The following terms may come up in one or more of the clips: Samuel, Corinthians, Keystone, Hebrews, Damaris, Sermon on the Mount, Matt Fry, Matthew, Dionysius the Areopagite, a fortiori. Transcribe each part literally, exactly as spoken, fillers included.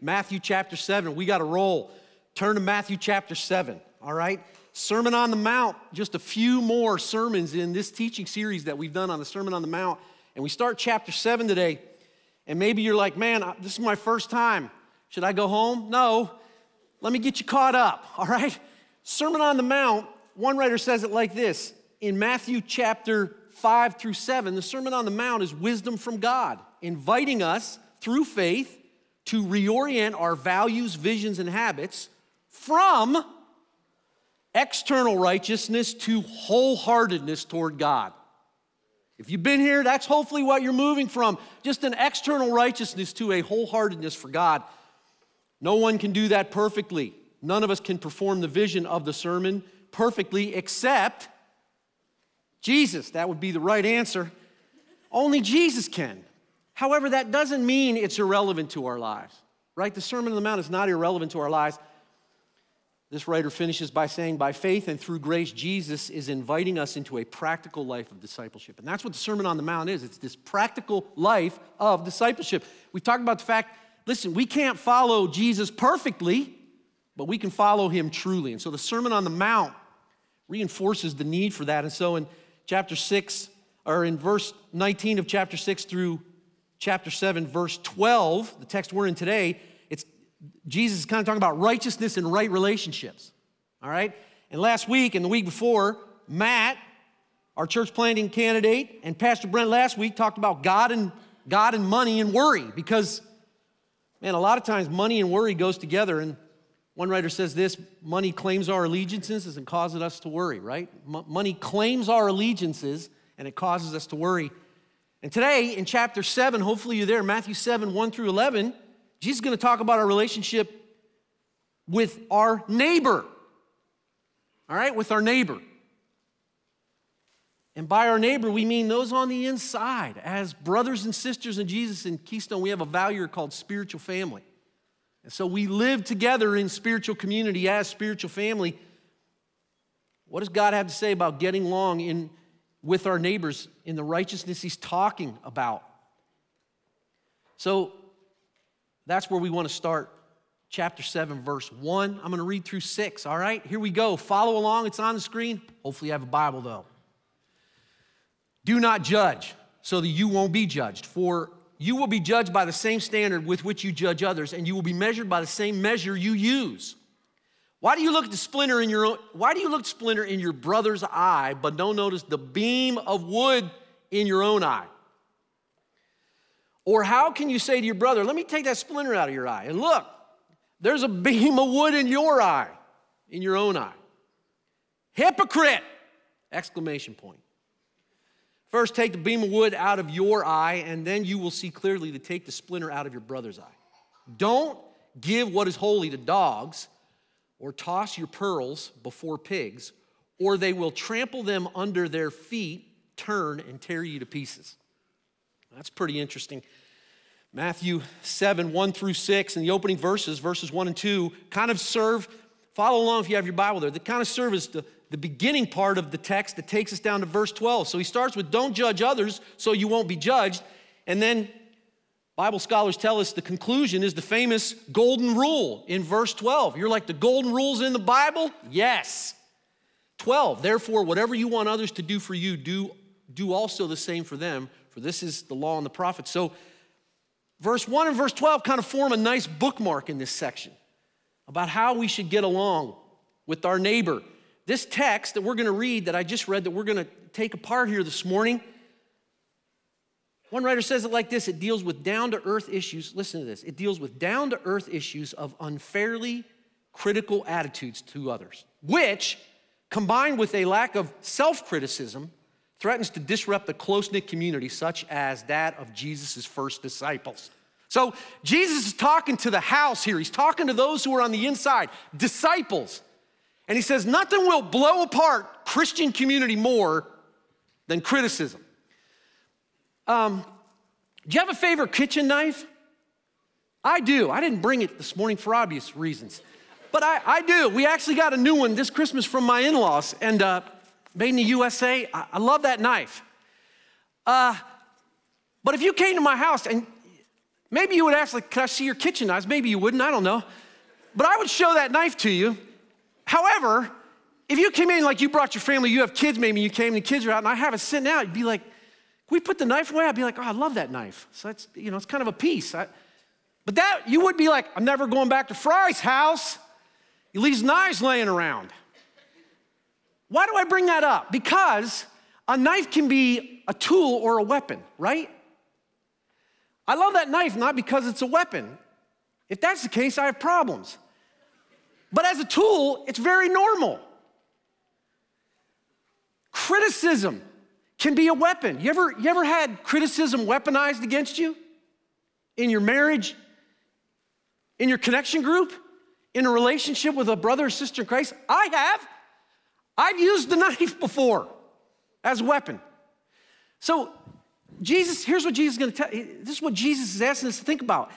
Matthew chapter seven, we got to roll. Turn to Matthew chapter seven, all right? Sermon on the Mount, just a few more sermons in this teaching series that we've done on the Sermon on the Mount. And we start chapter seven today, and maybe you're like, man, this is my first time. Should I go home? No, let me get you caught up, all right? Sermon on the Mount, one writer says it like this. In Matthew chapter five through seven, the Sermon on the Mount is wisdom from God, inviting us through faith to reorient our values, visions, and habits from external righteousness to wholeheartedness toward God. If you've been here, that's hopefully what you're moving from, just an external righteousness to a wholeheartedness for God. No one can do that perfectly. None of us can perform the vision of the sermon perfectly except Jesus. That would be the right answer. Only Jesus can. However, that doesn't mean it's irrelevant to our lives, right? The Sermon on the Mount is not irrelevant to our lives. This writer finishes by saying, by faith and through grace, Jesus is inviting us into a practical life of discipleship. And that's what the Sermon on the Mount is. It's this practical life of discipleship. We've talked about the fact, listen, we can't follow Jesus perfectly, but we can follow him truly. And so the Sermon on the Mount reinforces the need for that. And so in chapter six, or in verse nineteen of chapter six through chapter seven, verse twelve, the text we're in today, Jesus is kind of talking about righteousness and right relationships, all right? And last week and the week before, Matt, our church planting candidate, and Pastor Brent last week talked about God and, God and money and worry because, man, a lot of times money and worry goes together. And one writer says this, money claims our allegiances and causes us to worry, right? M- money claims our allegiances and it causes us to worry. And today in chapter seven, hopefully you're there, Matthew seven, one through eleven, Jesus is going to talk about our relationship with our neighbor, all right, with our neighbor. And by our neighbor, we mean those on the inside. As brothers and sisters in Jesus in Keystone, we have a value called spiritual family. And so we live together in spiritual community as spiritual family. What does God have to say about getting along in, with our neighbors in the righteousness he's talking about? So that's where we want to start, chapter seven, verse one. I'm going to read through six, all right? Here we go. Follow along. It's on the screen. Hopefully you have a Bible, though. Do not judge so that you won't be judged, for you will be judged by the same standard with which you judge others, and you will be measured by the same measure you use. Why do you look at the splinter in your own, why do you look at the splinter in your brother's eye, but don't notice the beam of wood in your own eye? Or how can you say to your brother, let me take that splinter out of your eye, and look, there's a beam of wood in your eye, in your own eye. Hypocrite! Exclamation point. First, take the beam of wood out of your eye, and then you will see clearly to take the splinter out of your brother's eye. Don't give what is holy to dogs, or toss your pearls before pigs, or they will trample them under their feet, turn, and tear you to pieces. That's pretty interesting. Matthew seven, one through six, and the opening verses, verses one and two, kind of serve, follow along if you have your Bible there, they kind of serve as the, the beginning part of the text that takes us down to verse twelve. So he starts with, don't judge others so you won't be judged. And then Bible scholars tell us the conclusion is the famous golden rule in verse twelve. You're like, the golden rule's in the Bible? Yes. twelve, therefore, whatever you want others to do for you, do, do also the same for them, for this is the law and the prophets. So verse one and verse twelve kind of form a nice bookmark in this section about how we should get along with our neighbor. This text that we're going to read, that I just read, that we're going to take apart here this morning, one writer says it like this, it deals with down-to-earth issues. Listen to this. It deals with down-to-earth issues of unfairly critical attitudes to others, which, combined with a lack of self-criticism, threatens to disrupt the close-knit community such as that of Jesus' first disciples. So Jesus is talking to the house here. He's talking to those who are on the inside, disciples. And he says, nothing will blow apart Christian community more than criticism. Um, do you have a favorite kitchen knife? I do. I didn't bring it this morning for obvious reasons. But I, I do. We actually got a new one this Christmas from my in-laws. And uh, made in the U S A, I love that knife. Uh, but if you came to my house and Maybe you would ask, like, can I see your kitchen knives? Maybe you wouldn't, I don't know. But I would show that knife to you. However, if you came in like you brought your family, you have kids maybe, you came and the kids are out, and I have it sitting out, you'd be like, can we put the knife away? I'd be like, oh, I love that knife. So it's, you know, it's kind of a piece. I, but that, you would be like, I'm never going back to Fry's house. He leaves knives laying around. Why do I bring that up? Because a knife can be a tool or a weapon, right? I love that knife not because it's a weapon. If that's the case, I have problems. But as a tool, it's very normal. Criticism can be a weapon. You ever, you ever had criticism weaponized against you? In your marriage? In your connection group? In a relationship with a brother or sister in Christ? I have. I've used the knife before as a weapon. So Jesus, here's what Jesus is going to tell you. This is what Jesus is asking us to think about.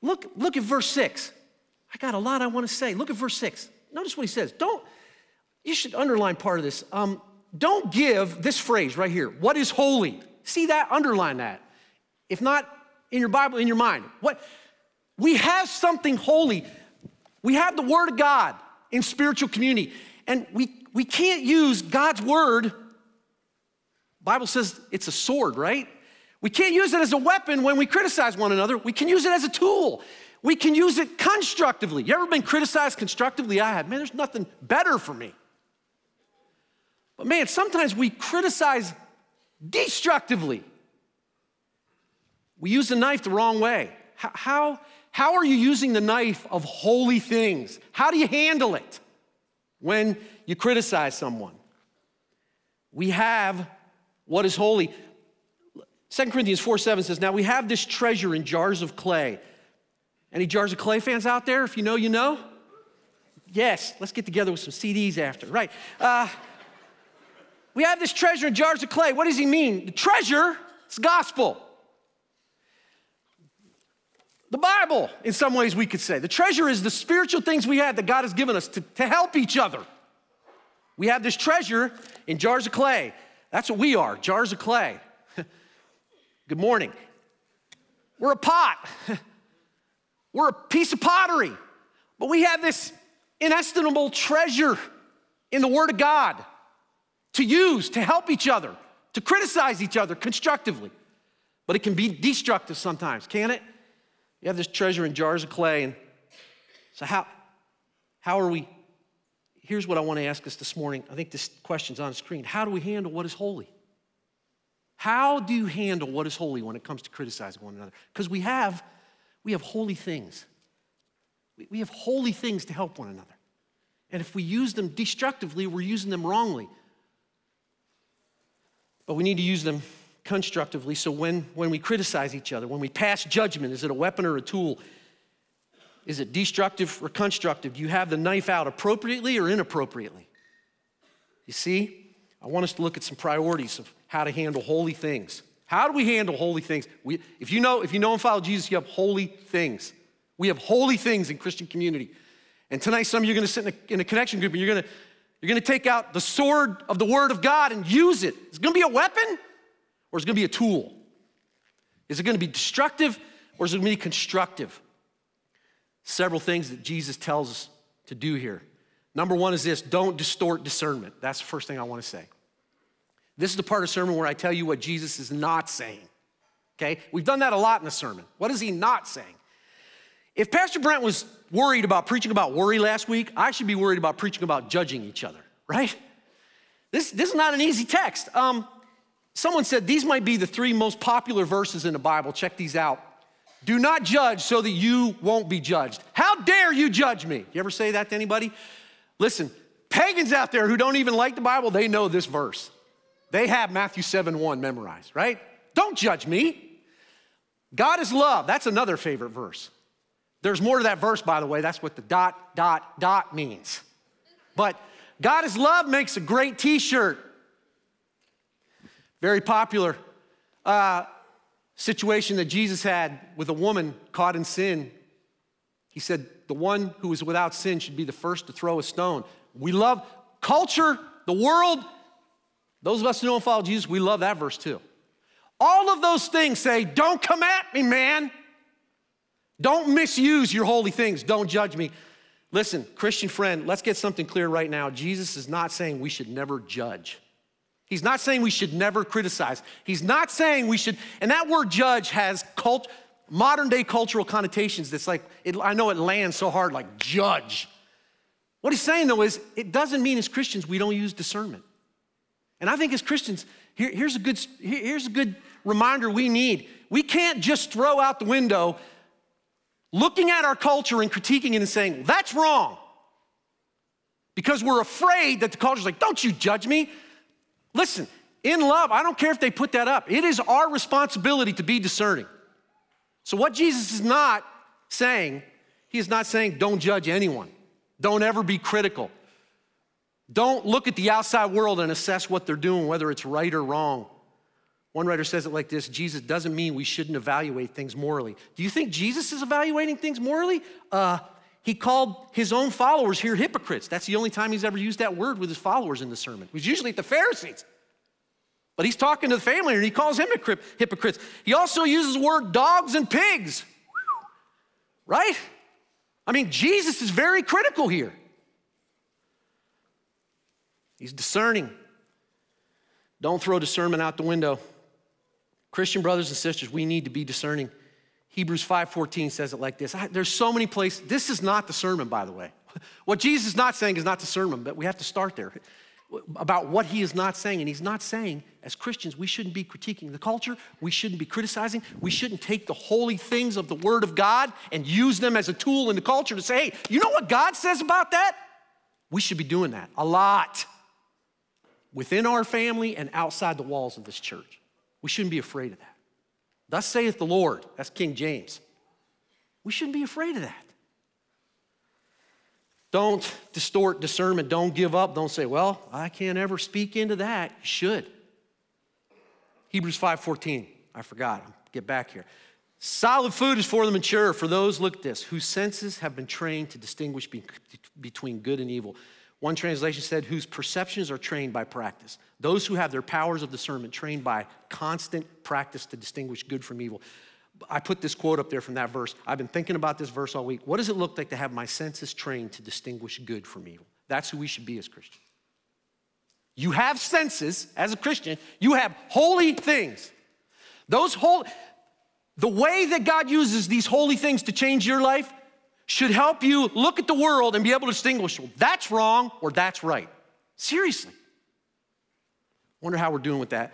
Look, look at verse six. I got a lot I want to say. Look at verse six. Notice what he says. Don't, you should underline part of this. Um, don't give this phrase right here, what is holy. See that? Underline that. If not in your Bible, in your mind. What? We have something holy. We have the Word of God in spiritual community. And we, we can't use God's Word. Bible says it's a sword, right? We can't use it as a weapon when we criticize one another. We can use it as a tool. We can use it constructively. You ever been criticized constructively? I have. Man, there's nothing better for me. But man, sometimes we criticize destructively. We use the knife the wrong way. How, how, how are you using the knife of holy things? How do you handle it when you criticize someone? We have what is holy. Second Corinthians four seven says, now we have this treasure in jars of clay. Any jars of clay fans out there? If you know, you know. Yes, let's get together with some C Ds after. Right. Uh, we have this treasure in jars of clay. What does he mean? The treasure, it's gospel. The Bible, in some ways we could say. The treasure is the spiritual things we have that God has given us to, to help each other. We have this treasure in jars of clay. That's what we are, jars of clay. Good morning. We're a pot. We're a piece of pottery. But we have this inestimable treasure in the Word of God to use, to help each other, to criticize each other constructively. But it can be destructive sometimes, can't it? You have this treasure in jars of clay. And so how, how are we? Here's what I want to ask us this morning. I think this question's on the screen. How do we handle what is holy? How do you handle what is holy when it comes to criticizing one another? Because we have, we have holy things. We, we have holy things to help one another. And if we use them destructively, we're using them wrongly. But we need to use them constructively. So when, when we criticize each other, when we pass judgment, is it a weapon or a tool? Is it destructive or constructive? Do you have the knife out appropriately or inappropriately? You see, I want us to look at some priorities of how to handle holy things. How do we handle holy things? We, if, you know, if you know and follow Jesus, you have holy things. We have holy things in Christian community. And tonight, some of you are going to sit in a, in a connection group, and you're going to, you're going to take out the sword of the Word of God and use it. Is it going to be a weapon or is it going to be a tool? Is it going to be destructive or is it going to be constructive? Several things that Jesus tells us to do here. Number one is this, don't distort discernment. That's the first thing I want to say. This is the part of the sermon where I tell you what Jesus is not saying, okay? We've done that a lot in the sermon. What is he not saying? If Pastor Brent was worried about preaching about worry last week, I should be worried about preaching about judging each other, right? This, this is not an easy text. Um, someone said these might be the three most popular verses in the Bible. Check these out. Do not judge so that you won't be judged. How dare you judge me? You ever say that to anybody? Listen, pagans out there who don't even like the Bible, they know this verse. They have Matthew seven one memorized, right? Don't judge me. God is love. That's another favorite verse. There's more to that verse, by the way. That's what the dot, dot, dot means. But God is love makes a great t-shirt. Very popular. Uh... Situation that Jesus had with a woman caught in sin. He said, the one who is without sin should be the first to throw a stone. We love culture, the world. Those of us who don't follow Jesus, we love that verse too. All of those things say, don't come at me, man. Don't misuse your holy things. Don't judge me. Listen, Christian friend, let's get something clear right now. Jesus is not saying we should never judge. He's not saying we should never criticize. He's not saying we should, and that word judge has cult, modern day cultural connotations that's like, it, I know it lands so hard, like judge. What he's saying though is, it doesn't mean as Christians we don't use discernment. And I think as Christians, here, here's a good, here, here's a good reminder we need. We can't just throw out the window looking at our culture and critiquing it and saying, that's wrong. Because we're afraid that the culture's like, don't you judge me. Listen, in love, I don't care if they put that up. It is our responsibility to be discerning. So what Jesus is not saying, he is not saying don't judge anyone. Don't ever be critical. Don't look at the outside world and assess what they're doing, whether it's right or wrong. One writer says it like this, Jesus doesn't mean we shouldn't evaluate things morally. Do you think Jesus is evaluating things morally? Uh, he called his own followers here hypocrites. That's the only time he's ever used that word with his followers in the sermon. It was usually at the Pharisees. But he's talking to the family and he calls him hypocrites. He also uses the word dogs and pigs, right? I mean, Jesus is very critical here. He's discerning. Don't throw discernment out the window. Christian brothers and sisters, we need to be discerning. Hebrews five fourteen says it like this. I, there's so many places. This is not the sermon, by the way. What Jesus is not saying is not the sermon, but we have to start there about what he is not saying. And he's not saying, as Christians, we shouldn't be critiquing the culture. We shouldn't be criticizing. We shouldn't take the holy things of the Word of God and use them as a tool in the culture to say, hey, you know what God says about that? We should be doing that a lot. Within our family and outside the walls of this church. We shouldn't be afraid of that. Thus saith the Lord, that's King James. We shouldn't be afraid of that. Don't distort discernment. Don't give up. Don't say, well, I can't ever speak into that. You should. Hebrews five fourteen, I forgot. I'll get back here. Solid food is for the mature, for those, look at this, whose senses have been trained to distinguish be- between good and evil. One translation said, whose perceptions are trained by practice. Those who have their powers of discernment trained by constant practice to distinguish good from evil. I put this quote up there from that verse. I've been thinking about this verse all week. What does it look like to have my senses trained to distinguish good from evil? That's who we should be as Christians. You have senses as a Christian. You have holy things. Those holy, the way that God uses these holy things to change your life should help you look at the world and be able to distinguish, well, that's wrong or that's right. Seriously. Wonder how we're doing with that.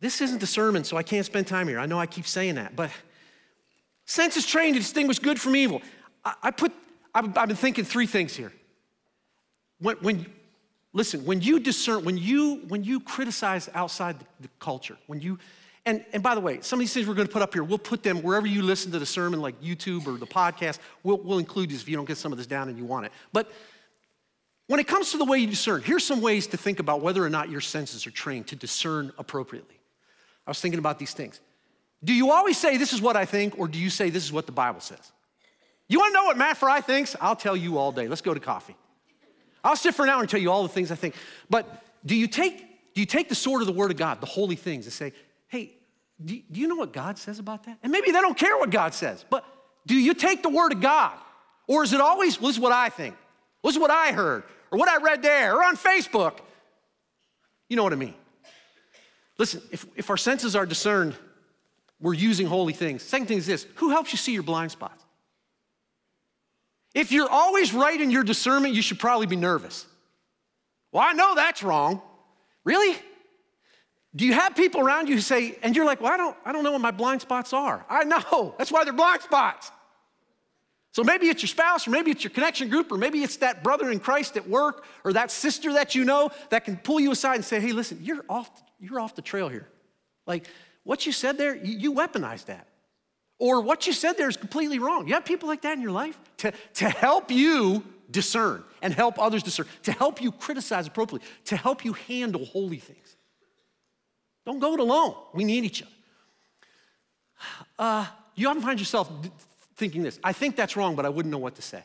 This isn't the sermon, so I can't spend time here. I know I keep saying that, but sense is trained to distinguish good from evil. I, I put, I've, I've been thinking three things here. When, when, listen, when you discern, when you, when you criticize outside the, the culture, when you, And, and by the way, some of these things we're going to put up here, we'll put them wherever you listen to the sermon, like YouTube or the podcast. We'll, we'll include this if you don't get some of this down and you want it. But when it comes to the way you discern, here's some ways to think about whether or not your senses are trained to discern appropriately. I was thinking about these things. Do you always say, this is what I think, or do you say, this is what the Bible says? You want to know what Matt Fry thinks? I'll tell you all day. Let's go to coffee. I'll sit for an hour and tell you all the things I think. But do you take, do you take the sword of the Word of God, the holy things, and say, hey, do you know what God says about that? And maybe they don't care what God says, but do you take the Word of God? Or is it always, well, this is what I think, well, this is what I heard, or what I read there, or on Facebook? You know what I mean. Listen, if, if our senses are discerned, we're using holy things. Second thing is this, who helps you see your blind spots? If you're always right in your discernment, you should probably be nervous. Well, I know that's wrong. Really? Do you have people around you who say, and you're like, well, I don't, I don't know what my blind spots are. I know, that's why they're blind spots. So maybe it's your spouse, or maybe it's your connection group, or maybe it's that brother in Christ at work, or that sister that you know that can pull you aside and say, hey, listen, you're off, you're off the trail here. Like, what you said there, you, you weaponized that. Or what you said there is completely wrong. You have people like that in your life to, to help you discern and help others discern, to help you criticize appropriately, to help you handle holy things. Don't go it alone. We need each other. Uh, you often find yourself thinking this, I think that's wrong, but I wouldn't know what to say.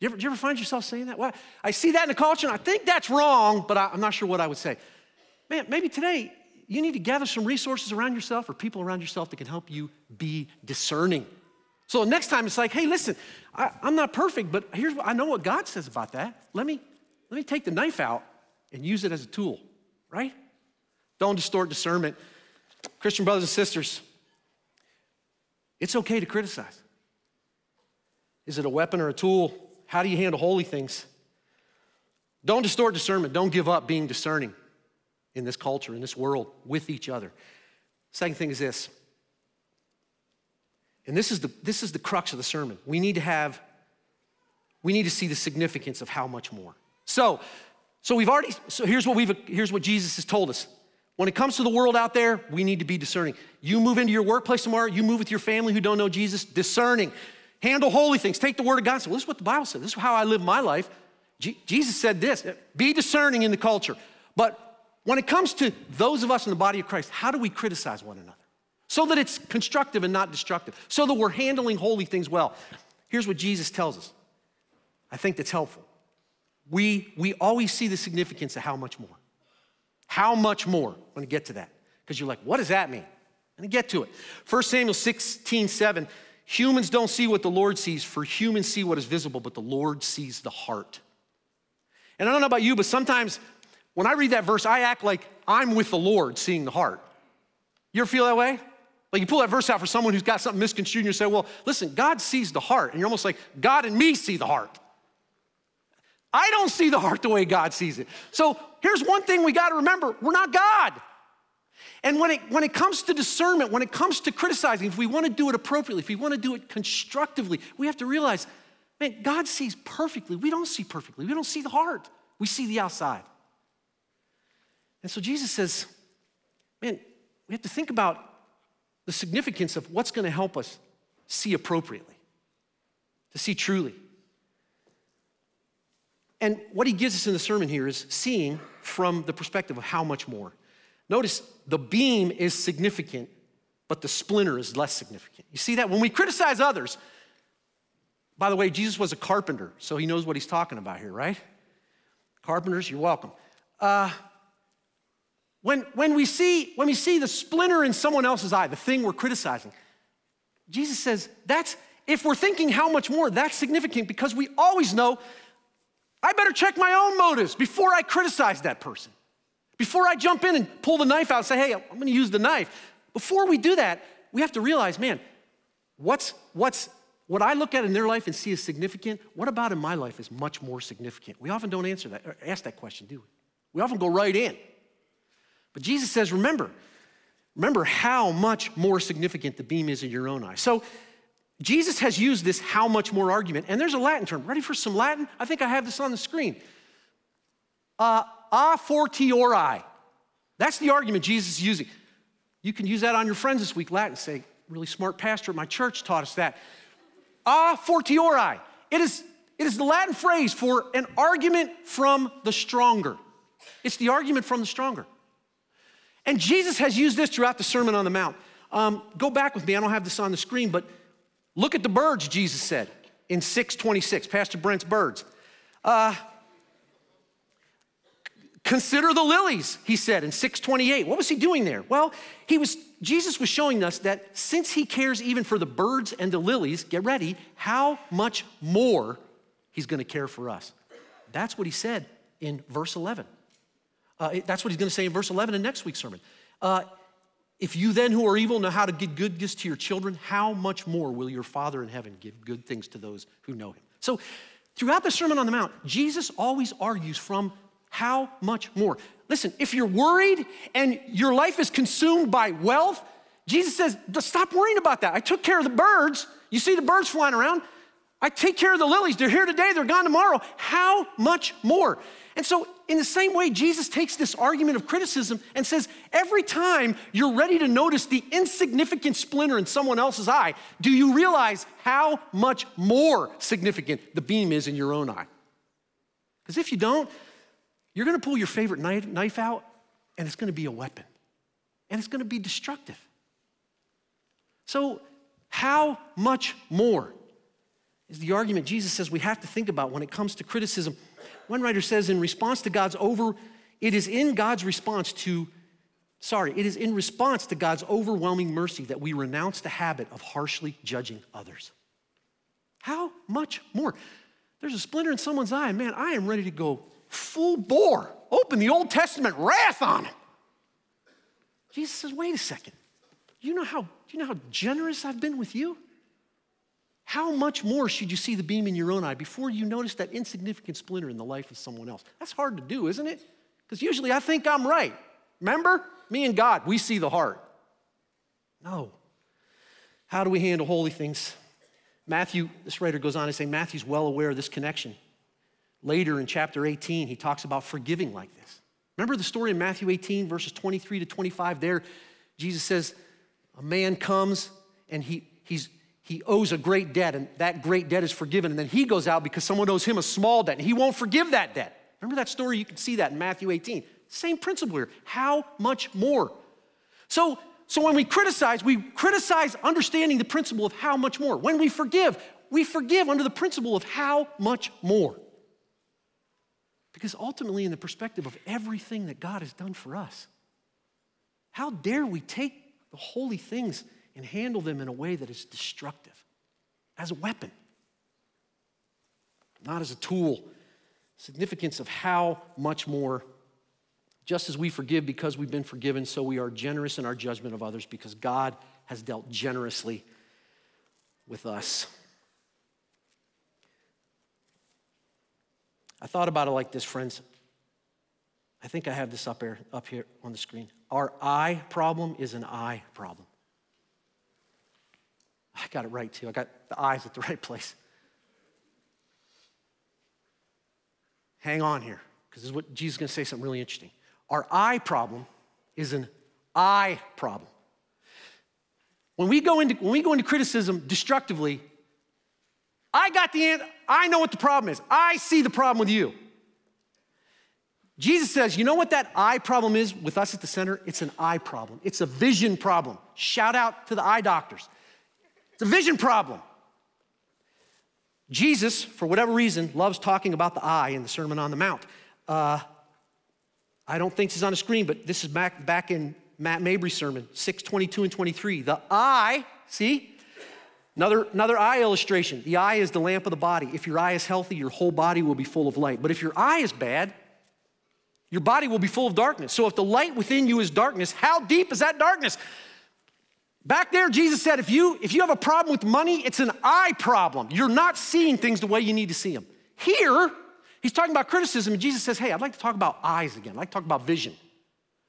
You ever, do you ever find yourself saying that? Well, I see that in the culture, and I think that's wrong, but I, I'm not sure what I would say. Man, maybe today you need to gather some resources around yourself or people around yourself that can help you be discerning. So next time it's like, hey, listen, I, I'm not perfect, but here's what I know what God says about that. Let me, let me take the knife out and use it as a tool, right? Don't distort discernment. Christian brothers and sisters, it's okay to criticize. Is it a weapon or a tool? How do you handle holy things? Don't distort discernment. Don't give up being discerning in this culture, in this world, with each other. Second thing is this, and this is the, this is the crux of the sermon. We need to have, we need to see the significance of how much more. So, so we've already, so here's what we've, here's what Jesus has told us. When it comes to the world out there, we need to be discerning. You move into your workplace tomorrow, you move with your family who don't know Jesus, discerning. Handle holy things, take the word of God. So this is what the Bible says, this is how I live my life. Je- Jesus said this, be discerning in the culture. But when it comes to those of us in the body of Christ, how do we criticize one another? So that it's constructive and not destructive, so that we're handling holy things well. Here's what Jesus tells us. I think that's helpful. We, we always see the significance of how much more. How much more? I'm gonna get to that. Because you're like, what does that mean? I'm gonna get to it. First Samuel sixteen, seven, humans don't see what the Lord sees, for humans see what is visible, but the Lord sees the heart. And I don't know about you, but sometimes when I read that verse, I act like I'm with the Lord seeing the heart. You ever feel that way? Like you pull that verse out for someone who's got something misconstrued and you say, well, listen, God sees the heart. And you're almost like, God and me see the heart. I don't see the heart the way God sees it. So here's one thing we gotta remember, we're not God. And when it, when it comes to discernment, when it comes to criticizing, if we wanna do it appropriately, if we wanna do it constructively, we have to realize, man, God sees perfectly. We don't see perfectly. We don't see the heart. We see the outside. And so Jesus says, man, we have to think about the significance of what's gonna help us see appropriately, to see truly. And what he gives us in the sermon here is seeing from the perspective of how much more. Notice the beam is significant, but the splinter is less significant. You see that? When we criticize others, by the way, Jesus was a carpenter, so he knows what he's talking about here, right? Carpenters, you're welcome. Uh, When, when, we see, when we see the splinter in someone else's eye, the thing we're criticizing, Jesus says, that's, if we're thinking how much more, that's significant because we always know, I better check my own motives before I criticize that person. Before I jump in and pull the knife out and say, hey, I'm gonna use the knife. Before we do that, we have to realize, man, what's, what's, what I look at in their life and see as significant, what about in my life is much more significant? We often don't answer that, or ask that question, do we? We often go right in. But Jesus says, remember, remember how much more significant the beam is in your own eye. So Jesus has used this how much more argument, and there's a Latin term. Ready for some Latin? I think I have this on the screen. Uh, a fortiori. That's the argument Jesus is using. You can use that on your friends this week, Latin. Say, really smart pastor at my church taught us that. A fortiori. It is, it is the Latin phrase for an argument from the stronger. It's the argument from the stronger. And Jesus has used this throughout the Sermon on the Mount. Um, go back with me, I don't have this on the screen, but look at the birds, Jesus said, in six twenty-six, Pastor Brent's birds. Uh, Consider the lilies, he said in six twenty-eight. What was he doing there? Well, he was, Jesus was showing us that since he cares even for the birds and the lilies, get ready, how much more he's gonna care for us. That's what he said in verse eleven. Uh, that's what he's gonna say in verse eleven in next week's sermon. Uh, if you then who are evil know how to give good gifts to your children, how much more will your Father in heaven give good things to those who know him? So throughout the Sermon on the Mount, Jesus always argues from how much more. Listen, if you're worried and your life is consumed by wealth, Jesus says, stop worrying about that. I took care of the birds. You see the birds flying around. I take care of the lilies. They're here today, they're gone tomorrow. How much more? And so in the same way, Jesus takes this argument of criticism and says, every time you're ready to notice the insignificant splinter in someone else's eye, do you realize how much more significant the beam is in your own eye? Because if you don't, you're gonna pull your favorite knife out and it's gonna be a weapon and it's gonna be destructive. So how much more is the argument Jesus says we have to think about when it comes to criticism. One writer says, in response to God's over, it is in God's response to Sorry, it is in response to God's overwhelming mercy that we renounce the habit of harshly judging others. How much more? There's a splinter in someone's eye, and man, I am ready to go full bore. Open the Old Testament wrath on him. Jesus says, wait a second. You know how, you know how generous I've been with you? How much more should you see the beam in your own eye before you notice that insignificant splinter in the life of someone else? That's hard to do, isn't it? Because usually I think I'm right. Remember? Me and God, we see the heart. No. How do we handle holy things? Matthew, this writer goes on to say, Matthew's well aware of this connection. Later in chapter eighteen, he talks about forgiving like this. Remember the story in Matthew eighteen, verses twenty-three to twenty-five? There, Jesus says, a man comes and he he's He owes a great debt, and that great debt is forgiven. And then he goes out because someone owes him a small debt, and he won't forgive that debt. Remember that story? You can see that in Matthew eighteen. Same principle here. How much more? So, so when we criticize, we criticize understanding the principle of how much more. When we forgive, we forgive under the principle of how much more. Because ultimately, in the perspective of everything that God has done for us, how dare we take the holy things and handle them in a way that is destructive, as a weapon, not as a tool. Significance of how much more. Just as we forgive because we've been forgiven, so we are generous in our judgment of others because God has dealt generously with us. I thought about it like this, friends. I think I have this up here, up here on the screen. Our I problem is an I problem. I got it right, too. I got the eyes at the right place. Hang on here, because this is what Jesus is going to say, something really interesting. Our I problem is an I problem. When we go into, when we go into criticism destructively, I got the answer. I know what the problem is. I see the problem with you. Jesus says, you know what that I problem is with us at the center? It's an I problem. It's a vision problem. Shout out to the eye doctors. It's a vision problem. Jesus, for whatever reason, loves talking about the eye in the Sermon on the Mount. Uh, I don't think this is on the screen, but this is back, back in Matt Mabry's sermon, six twenty-two and twenty-three. The eye, see? Another, another eye illustration. The eye is the lamp of the body. If your eye is healthy, your whole body will be full of light. But if your eye is bad, your body will be full of darkness. So if the light within you is darkness, how deep is that darkness? Back there, Jesus said, if you, if you have a problem with money, it's an I problem. You're not seeing things the way you need to see them. Here, he's talking about criticism, and Jesus says, hey, I'd like to talk about eyes again. I'd like to talk about vision.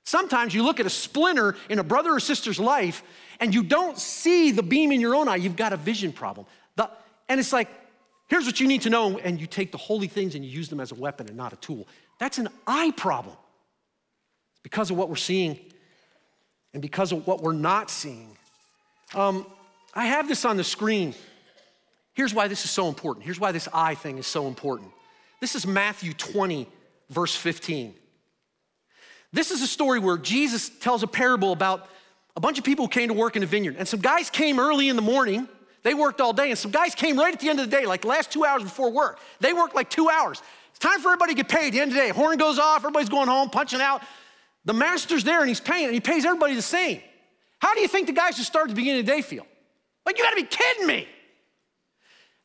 Sometimes you look at a splinter in a brother or sister's life, and you don't see the beam in your own eye. You've got a vision problem. The, and it's like, here's what you need to know, and you take the holy things and you use them as a weapon and not a tool. That's an I problem. It's because of what we're seeing and because of what we're not seeing. Um, I have this on the screen. Here's why this is so important. Here's why this I thing is so important. This is Matthew twenty, verse fifteen. This is a story where Jesus tells a parable about a bunch of people who came to work in a vineyard. And some guys came early in the morning. They worked all day. And some guys came right at the end of the day, like the last two hours before work. They worked like two hours. It's time for everybody to get paid. At the end of the day, horn goes off. Everybody's going home, punching out. The master's there, and he's paying, and he pays everybody the same. How do you think the guys who start at the beginning of the day feel? Like, you gotta be kidding me.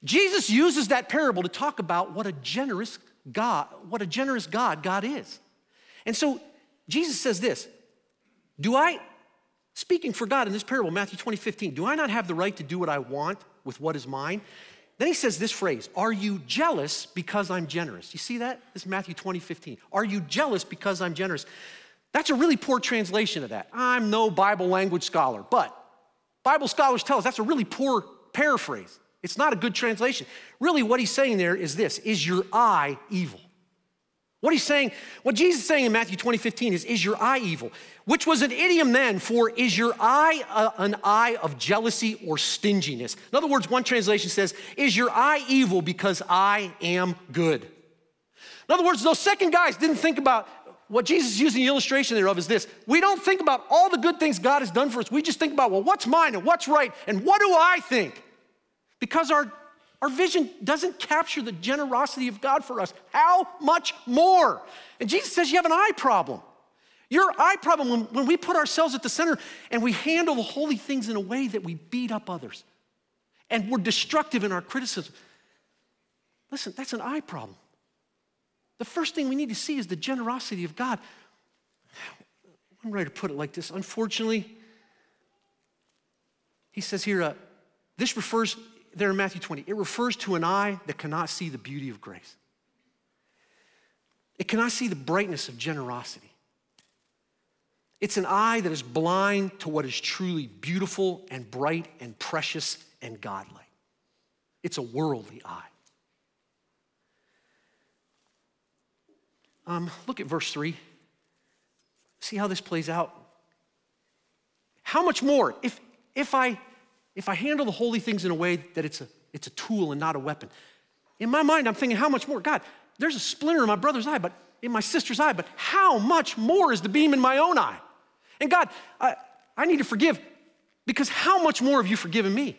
Jesus uses that parable to talk about what a generous God, what a generous God God is. And so Jesus says this, do I, speaking for God in this parable, Matthew twenty, fifteen, do I not have the right to do what I want with what is mine? Then he says this phrase, are you jealous because I'm generous? You see that? This is Matthew twenty, fifteen. Are you jealous because I'm generous? That's a really poor translation of that. I'm no Bible language scholar, but Bible scholars tell us that's a really poor paraphrase. It's not a good translation. Really, what he's saying there is this, is your eye evil? What he's saying, what Jesus is saying in Matthew twenty, fifteen is, is your eye evil? Which was an idiom then for, is your eye a, an eye of jealousy or stinginess? In other words, one translation says, is your eye evil because I am good? In other words, those second guys didn't think about, what Jesus is using the illustration thereof is this. We don't think about all the good things God has done for us. We just think about, well, what's mine and what's right and what do I think? Because our, our vision doesn't capture the generosity of God for us. How much more? And Jesus says you have an eye problem. Your eye problem, when, when we put ourselves at the center and we handle the holy things in a way that we beat up others and we're destructive in our criticism. Listen, that's an eye problem. The first thing we need to see is the generosity of God. One writer put it like this. Unfortunately, he says here, uh, this refers, there in Matthew twenty, it refers to an eye that cannot see the beauty of grace. It cannot see the brightness of generosity. It's an eye that is blind to what is truly beautiful and bright and precious and godly. It's a worldly eye. Um, look at verse three. See how this plays out. How much more, if, if, I, if I handle the holy things in a way that it's a, it's a tool and not a weapon. In my mind, I'm thinking, how much more? God, there's a splinter in my brother's eye, but in my sister's eye, but how much more is the beam in my own eye? And God, I, I need to forgive because how much more have you forgiven me?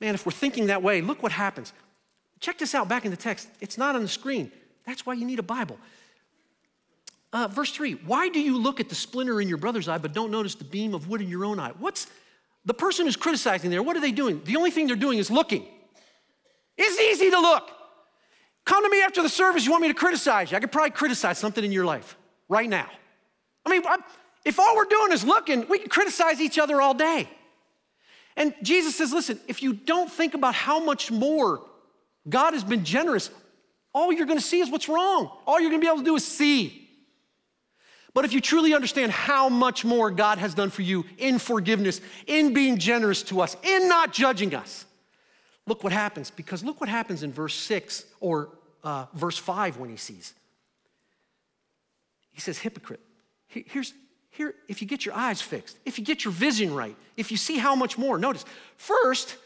Man, if we're thinking that way, look what happens. Check this out back in the text. It's not on the screen. That's why you need a Bible. Uh, verse three, why do you look at the splinter in your brother's eye but don't notice the beam of wood in your own eye? What's the person who's criticizing there, what are they doing? The only thing they're doing is looking. It's easy to look. Come to me after the service, you want me to criticize you. I could probably criticize something in your life right now. I mean, I'm, if all we're doing is looking, we can criticize each other all day. And Jesus says, listen, if you don't think about how much more God has been generous, all you're gonna see is what's wrong. All you're gonna be able to do is see. But if you truly understand how much more God has done for you in forgiveness, in being generous to us, in not judging us, look what happens, because look what happens in verse six or uh, verse five when he sees. He says, hypocrite. Here's, here, if you get your eyes fixed, if you get your vision right, if you see how much more, notice, first,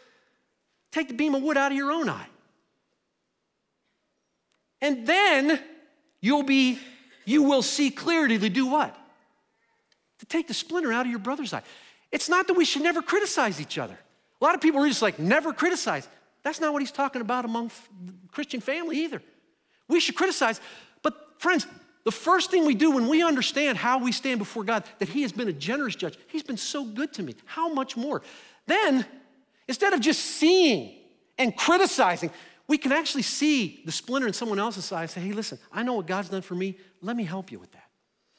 take the beam of wood out of your own eye. And then you'll be, you will see clearly to do what? To take the splinter out of your brother's eye. It's not that we should never criticize each other. A lot of people are just like, never criticize. That's not what he's talking about among the Christian family either. We should criticize, but friends, the first thing we do when we understand how we stand before God, that he has been a generous judge, he's been so good to me, how much more? Then, instead of just seeing and criticizing, we can actually see the splinter in someone else's eye and say, hey, listen, I know what God's done for me, let me help you with that.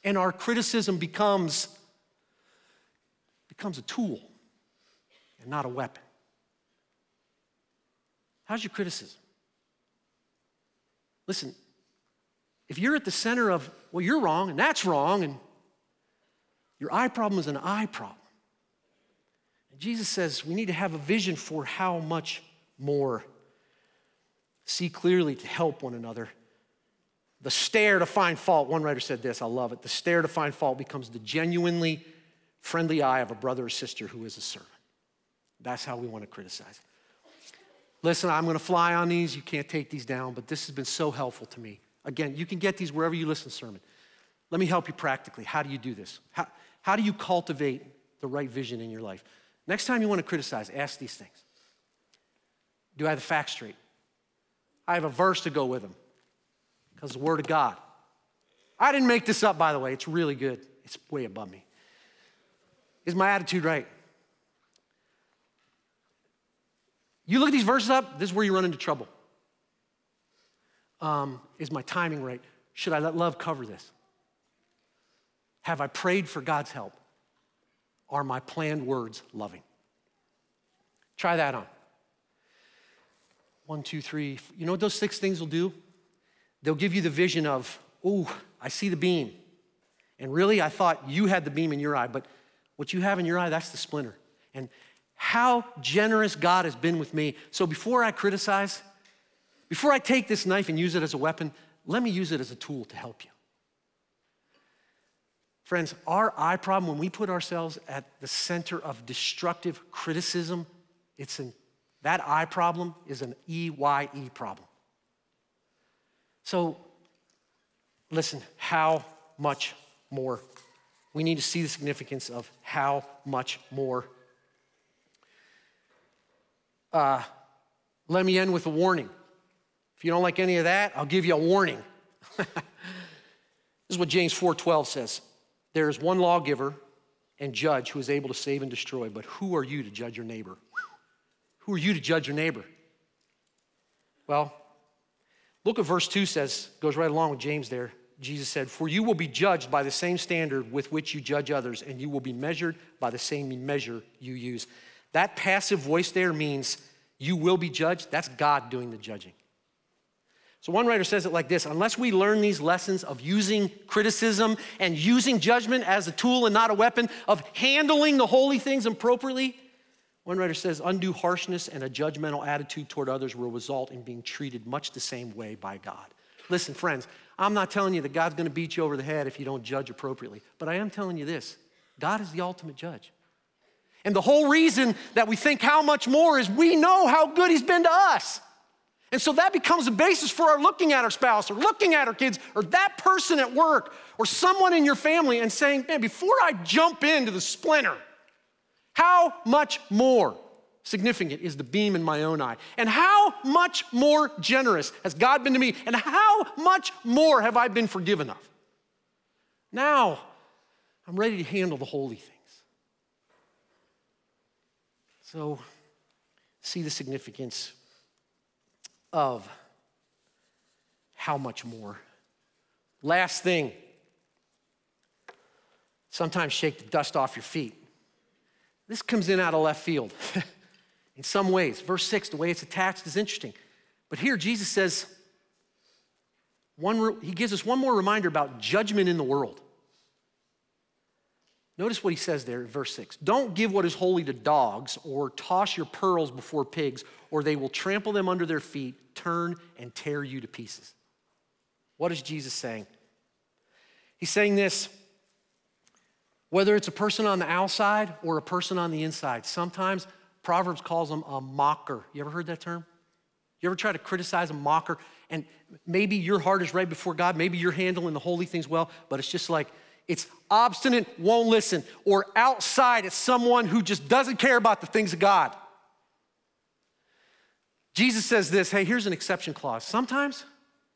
And our criticism becomes, becomes a tool. And not a weapon. How's your criticism? Listen, if you're at the center of, well, you're wrong and that's wrong and your eye problem is an eye problem. And Jesus says we need to have a vision for how much more. See clearly to help one another. The stare to find fault, one writer said this, I love it. The stare to find fault becomes the genuinely friendly eye of a brother or sister who is a servant. That's how we want to criticize. Listen, I'm going to fly on these. You can't take these down, but this has been so helpful to me. Again, you can get these wherever you listen to sermon. Let me help you practically. How do you do this? How, how do you cultivate the right vision in your life? Next time you want to criticize, ask these things. Do I have the facts straight? I have a verse to go with them because the Word of God. I didn't make this up, by the way. It's really good. It's way above me. Is my attitude right? You look at these verses up, this is where you run into trouble. Um, is my timing right? Should I let love cover this? Have I prayed for God's help? Are my planned words loving? Try that on. One, two, three. Four. You know what those six things will do? They'll give you the vision of, ooh, I see the beam. And really, I thought you had the beam in your eye, but what you have in your eye, that's the splinter. And how generous God has been with me. So before I criticize, before I take this knife and use it as a weapon, let me use it as a tool to help you. Friends, our eye problem, when we put ourselves at the center of destructive criticism, it's an, that eye problem is an E Y E problem. So listen, how much more? We need to see the significance of how much more. Uh, let me end with a warning. If you don't like any of that, I'll give you a warning. This is what James four twelve says. There is one lawgiver and judge who is able to save and destroy, but who are you to judge your neighbor? Who are you to judge your neighbor? Well, look at verse two says, goes right along with James there. Jesus said, for you will be judged by the same standard with which you judge others, and you will be measured by the same measure you use. That passive voice there means you will be judged. That's God doing the judging. So one writer says it like this: unless we learn these lessons of using criticism and using judgment as a tool and not a weapon, of handling the holy things appropriately, one writer says undue harshness and a judgmental attitude toward others will result in being treated much the same way by God. Listen, friends, I'm not telling you that God's going to beat you over the head if you don't judge appropriately, but I am telling you this: God is the ultimate judge. And the whole reason that we think how much more is we know how good he's been to us. And so that becomes a basis for our looking at our spouse or looking at our kids or that person at work or someone in your family and saying, man, before I jump into the splinter, how much more significant is the beam in my own eye? And how much more generous has God been to me? And how much more have I been forgiven of? Now, I'm ready to handle the holy things. So, see the significance of how much more. Last thing, sometimes shake the dust off your feet. This comes in out of left field in some ways. Verse six, the way it's attached is interesting. But here Jesus says, one, he gives us one more reminder about judgment in the world. Notice what he says there in verse six. Don't give what is holy to dogs or toss your pearls before pigs, or they will trample them under their feet, turn and tear you to pieces. What is Jesus saying? He's saying this: whether it's a person on the outside or a person on the inside, sometimes Proverbs calls them a mocker. You ever heard that term? You ever try to criticize a mocker? And maybe your heart is right before God, maybe you're handling the holy things well, but it's just like, it's obstinate, won't listen, or outside it's someone who just doesn't care about the things of God. Jesus says this, hey, here's an exception clause. Sometimes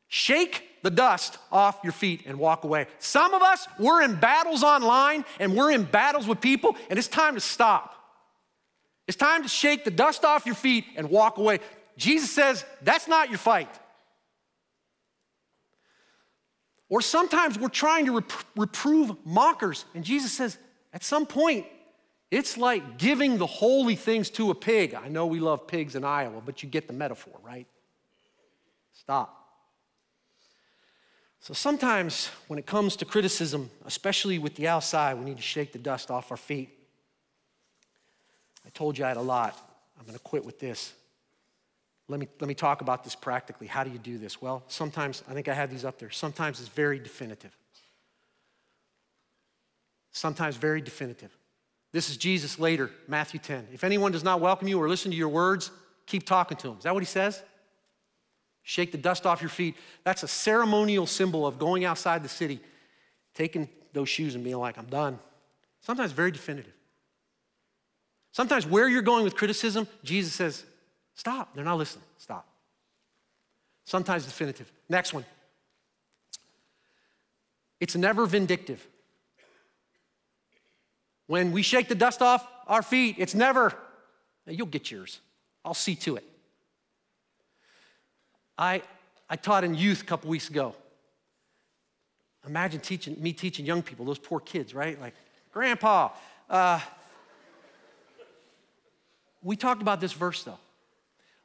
shake the dust off your feet and walk away. Some of us, we're in battles online and we're in battles with people, and it's time to stop. It's time to shake the dust off your feet and walk away. Jesus says, that's not your fight. Or sometimes we're trying to rep- reprove mockers. And Jesus says, at some point, it's like giving the holy things to a pig. I know we love pigs in Iowa, but you get the metaphor, right? Stop. So sometimes when it comes to criticism, especially with the outside, we need to shake the dust off our feet. I told you I had a lot. I'm going to quit with this. Let me, let me talk about this practically. How do you do this? Well, sometimes, I think I have these up there, sometimes it's very definitive. Sometimes very definitive. This is Jesus later, Matthew ten. If anyone does not welcome you or listen to your words, keep talking to him. Is that what he says? Shake the dust off your feet. That's a ceremonial symbol of going outside the city, taking those shoes and being like, I'm done. Sometimes very definitive. Sometimes where you're going with criticism, Jesus says, stop. They're not listening. Stop. Sometimes definitive. Next one. It's never vindictive. When we shake the dust off our feet, it's never, you'll get yours. I'll see to it. I, I taught in youth a couple weeks ago. Imagine teaching me teaching young people, those poor kids, right? Like, Grandpa. Uh, we talked about this verse, though.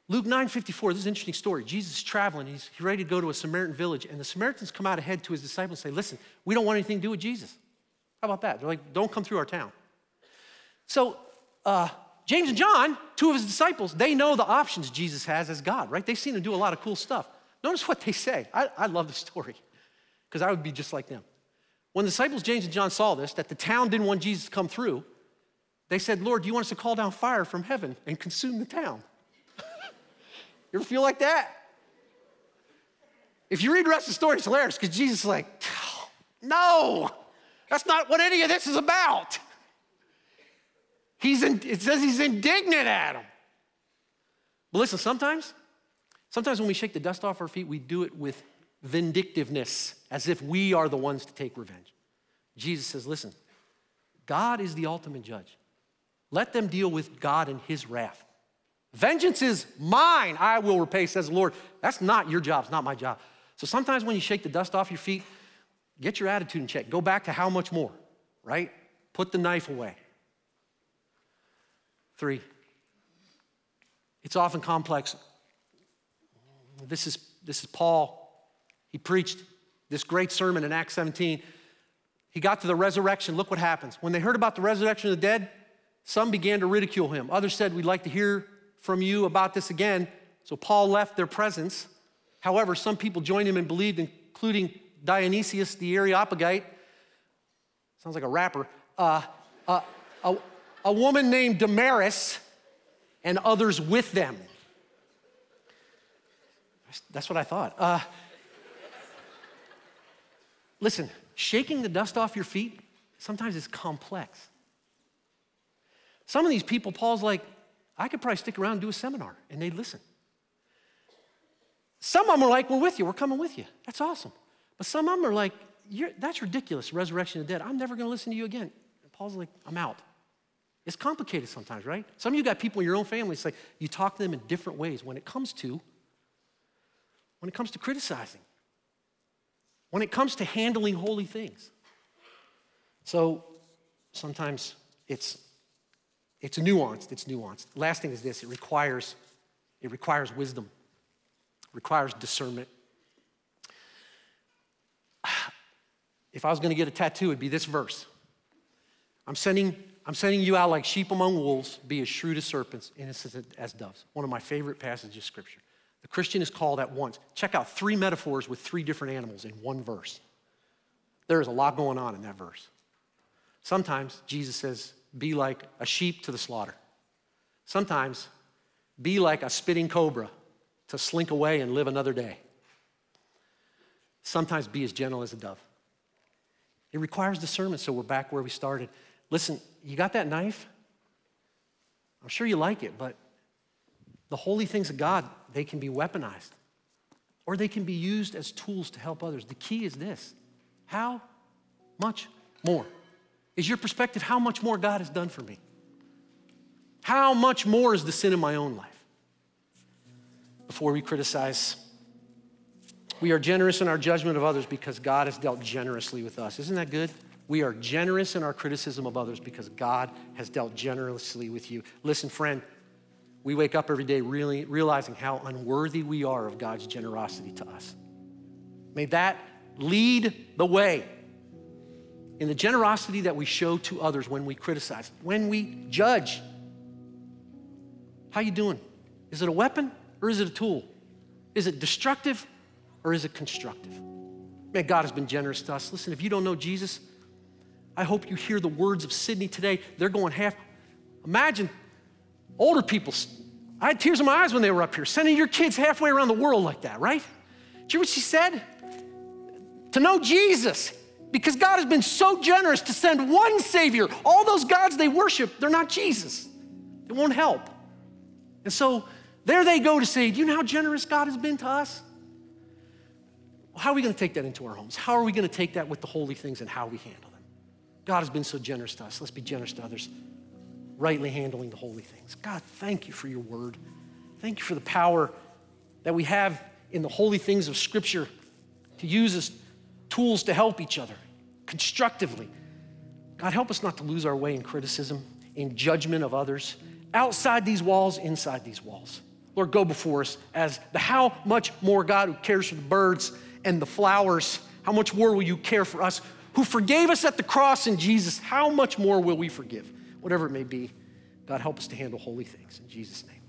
Luke nine fifty-four, this is an interesting story. Jesus is traveling. He's ready to go to a Samaritan village, and the Samaritans come out ahead to his disciples and say, listen, we don't want anything to do with Jesus. How about that? They're like, don't come through our town. So uh, James and John, two of his disciples, they know the options Jesus has as God, right? They've seen him do a lot of cool stuff. Notice what they say. I, I love the story because I would be just like them. When the disciples, James and John, saw this, that the town didn't want Jesus to come through, they said, Lord, do you want us to call down fire from heaven and consume the town? You ever feel like that? If you read the rest of the story, it's hilarious because Jesus is like, no, that's not what any of this is about. He's in, it says he's indignant at him. But listen, sometimes, sometimes when we shake the dust off our feet, we do it with vindictiveness as if we are the ones to take revenge. Jesus says, listen, God is the ultimate judge. Let them deal with God and his wrath. Vengeance is mine, I will repay, says the Lord. That's not your job, it's not my job. So sometimes when you shake the dust off your feet, get your attitude in check. Go back to how much more, right? Put the knife away. Three, it's often complex. This is, this is Paul. He preached this great sermon in Acts seventeen. He got to the resurrection. Look what happens. When they heard about the resurrection of the dead, some began to ridicule him. Others said, we'd like to hear from you about this again. So Paul left their presence. However, some people joined him and believed, including Dionysius the Areopagite. Sounds like a rapper. Uh, uh, a, a woman named Damaris and others with them. That's what I thought. Uh, Listen, shaking the dust off your feet, sometimes it's complex. Some of these people, Paul's like, I could probably stick around and do a seminar, and they'd listen. Some of them are like, we're with you, we're coming with you. That's awesome. But some of them are like, You're, that's ridiculous, resurrection of the dead. I'm never gonna listen to you again. And Paul's like, I'm out. It's complicated sometimes, right? Some of you got people in your own family, it's like, you talk to them in different ways when it comes to, when it comes to criticizing. When it comes to handling holy things. So sometimes it's, it's nuanced, it's nuanced. Last thing is this, it requires, it requires wisdom, it requires discernment. If I was gonna get a tattoo, it'd be this verse. I'm sending, I'm sending you out like sheep among wolves, be as shrewd as serpents, innocent as doves. One of my favorite passages of scripture. The Christian is called at once. Check out three metaphors with three different animals in one verse. There is a lot going on in that verse. Sometimes Jesus says, be like a sheep to the slaughter. Sometimes be like a spitting cobra to slink away and live another day. Sometimes be as gentle as a dove. It requires discernment, so we're back where we started. Listen, you got that knife? I'm sure you like it, but the holy things of God, they can be weaponized or they can be used as tools to help others. The key is this, how much more? Is your perspective how much more God has done for me? How much more is the sin in my own life? Before we criticize, we are generous in our judgment of others because God has dealt generously with us. Isn't that good? We are generous in our criticism of others because God has dealt generously with you. Listen, friend, we wake up every day really realizing how unworthy we are of God's generosity to us. May that lead the way in the generosity that we show to others when we criticize, when we judge. How you doing? Is it a weapon or is it a tool? Is it destructive or is it constructive? Man, God has been generous to us. Listen, if you don't know Jesus, I hope you hear the words of Sydney today. They're going half, imagine, older people, I had tears in my eyes when they were up here, sending your kids halfway around the world like that, right? Did you hear what she said? To know Jesus, because God has been so generous to send one Savior. All those gods they worship, they're not Jesus. They won't help. And so there they go to say, do you know how generous God has been to us? How are we gonna take that into our homes? How are we gonna take that with the holy things and how we handle them? God has been so generous to us. Let's be generous to others. Rightly handling the holy things. God, thank you for your word. Thank you for the power that we have in the holy things of Scripture to use as tools to help each other constructively. God, help us not to lose our way in criticism, in judgment of others, outside these walls, inside these walls. Lord, go before us as the how much more God who cares for the birds and the flowers, how much more will you care for us who forgave us at the cross in Jesus? How much more will we forgive? Whatever it may be, God, help us to handle holy things in Jesus' name.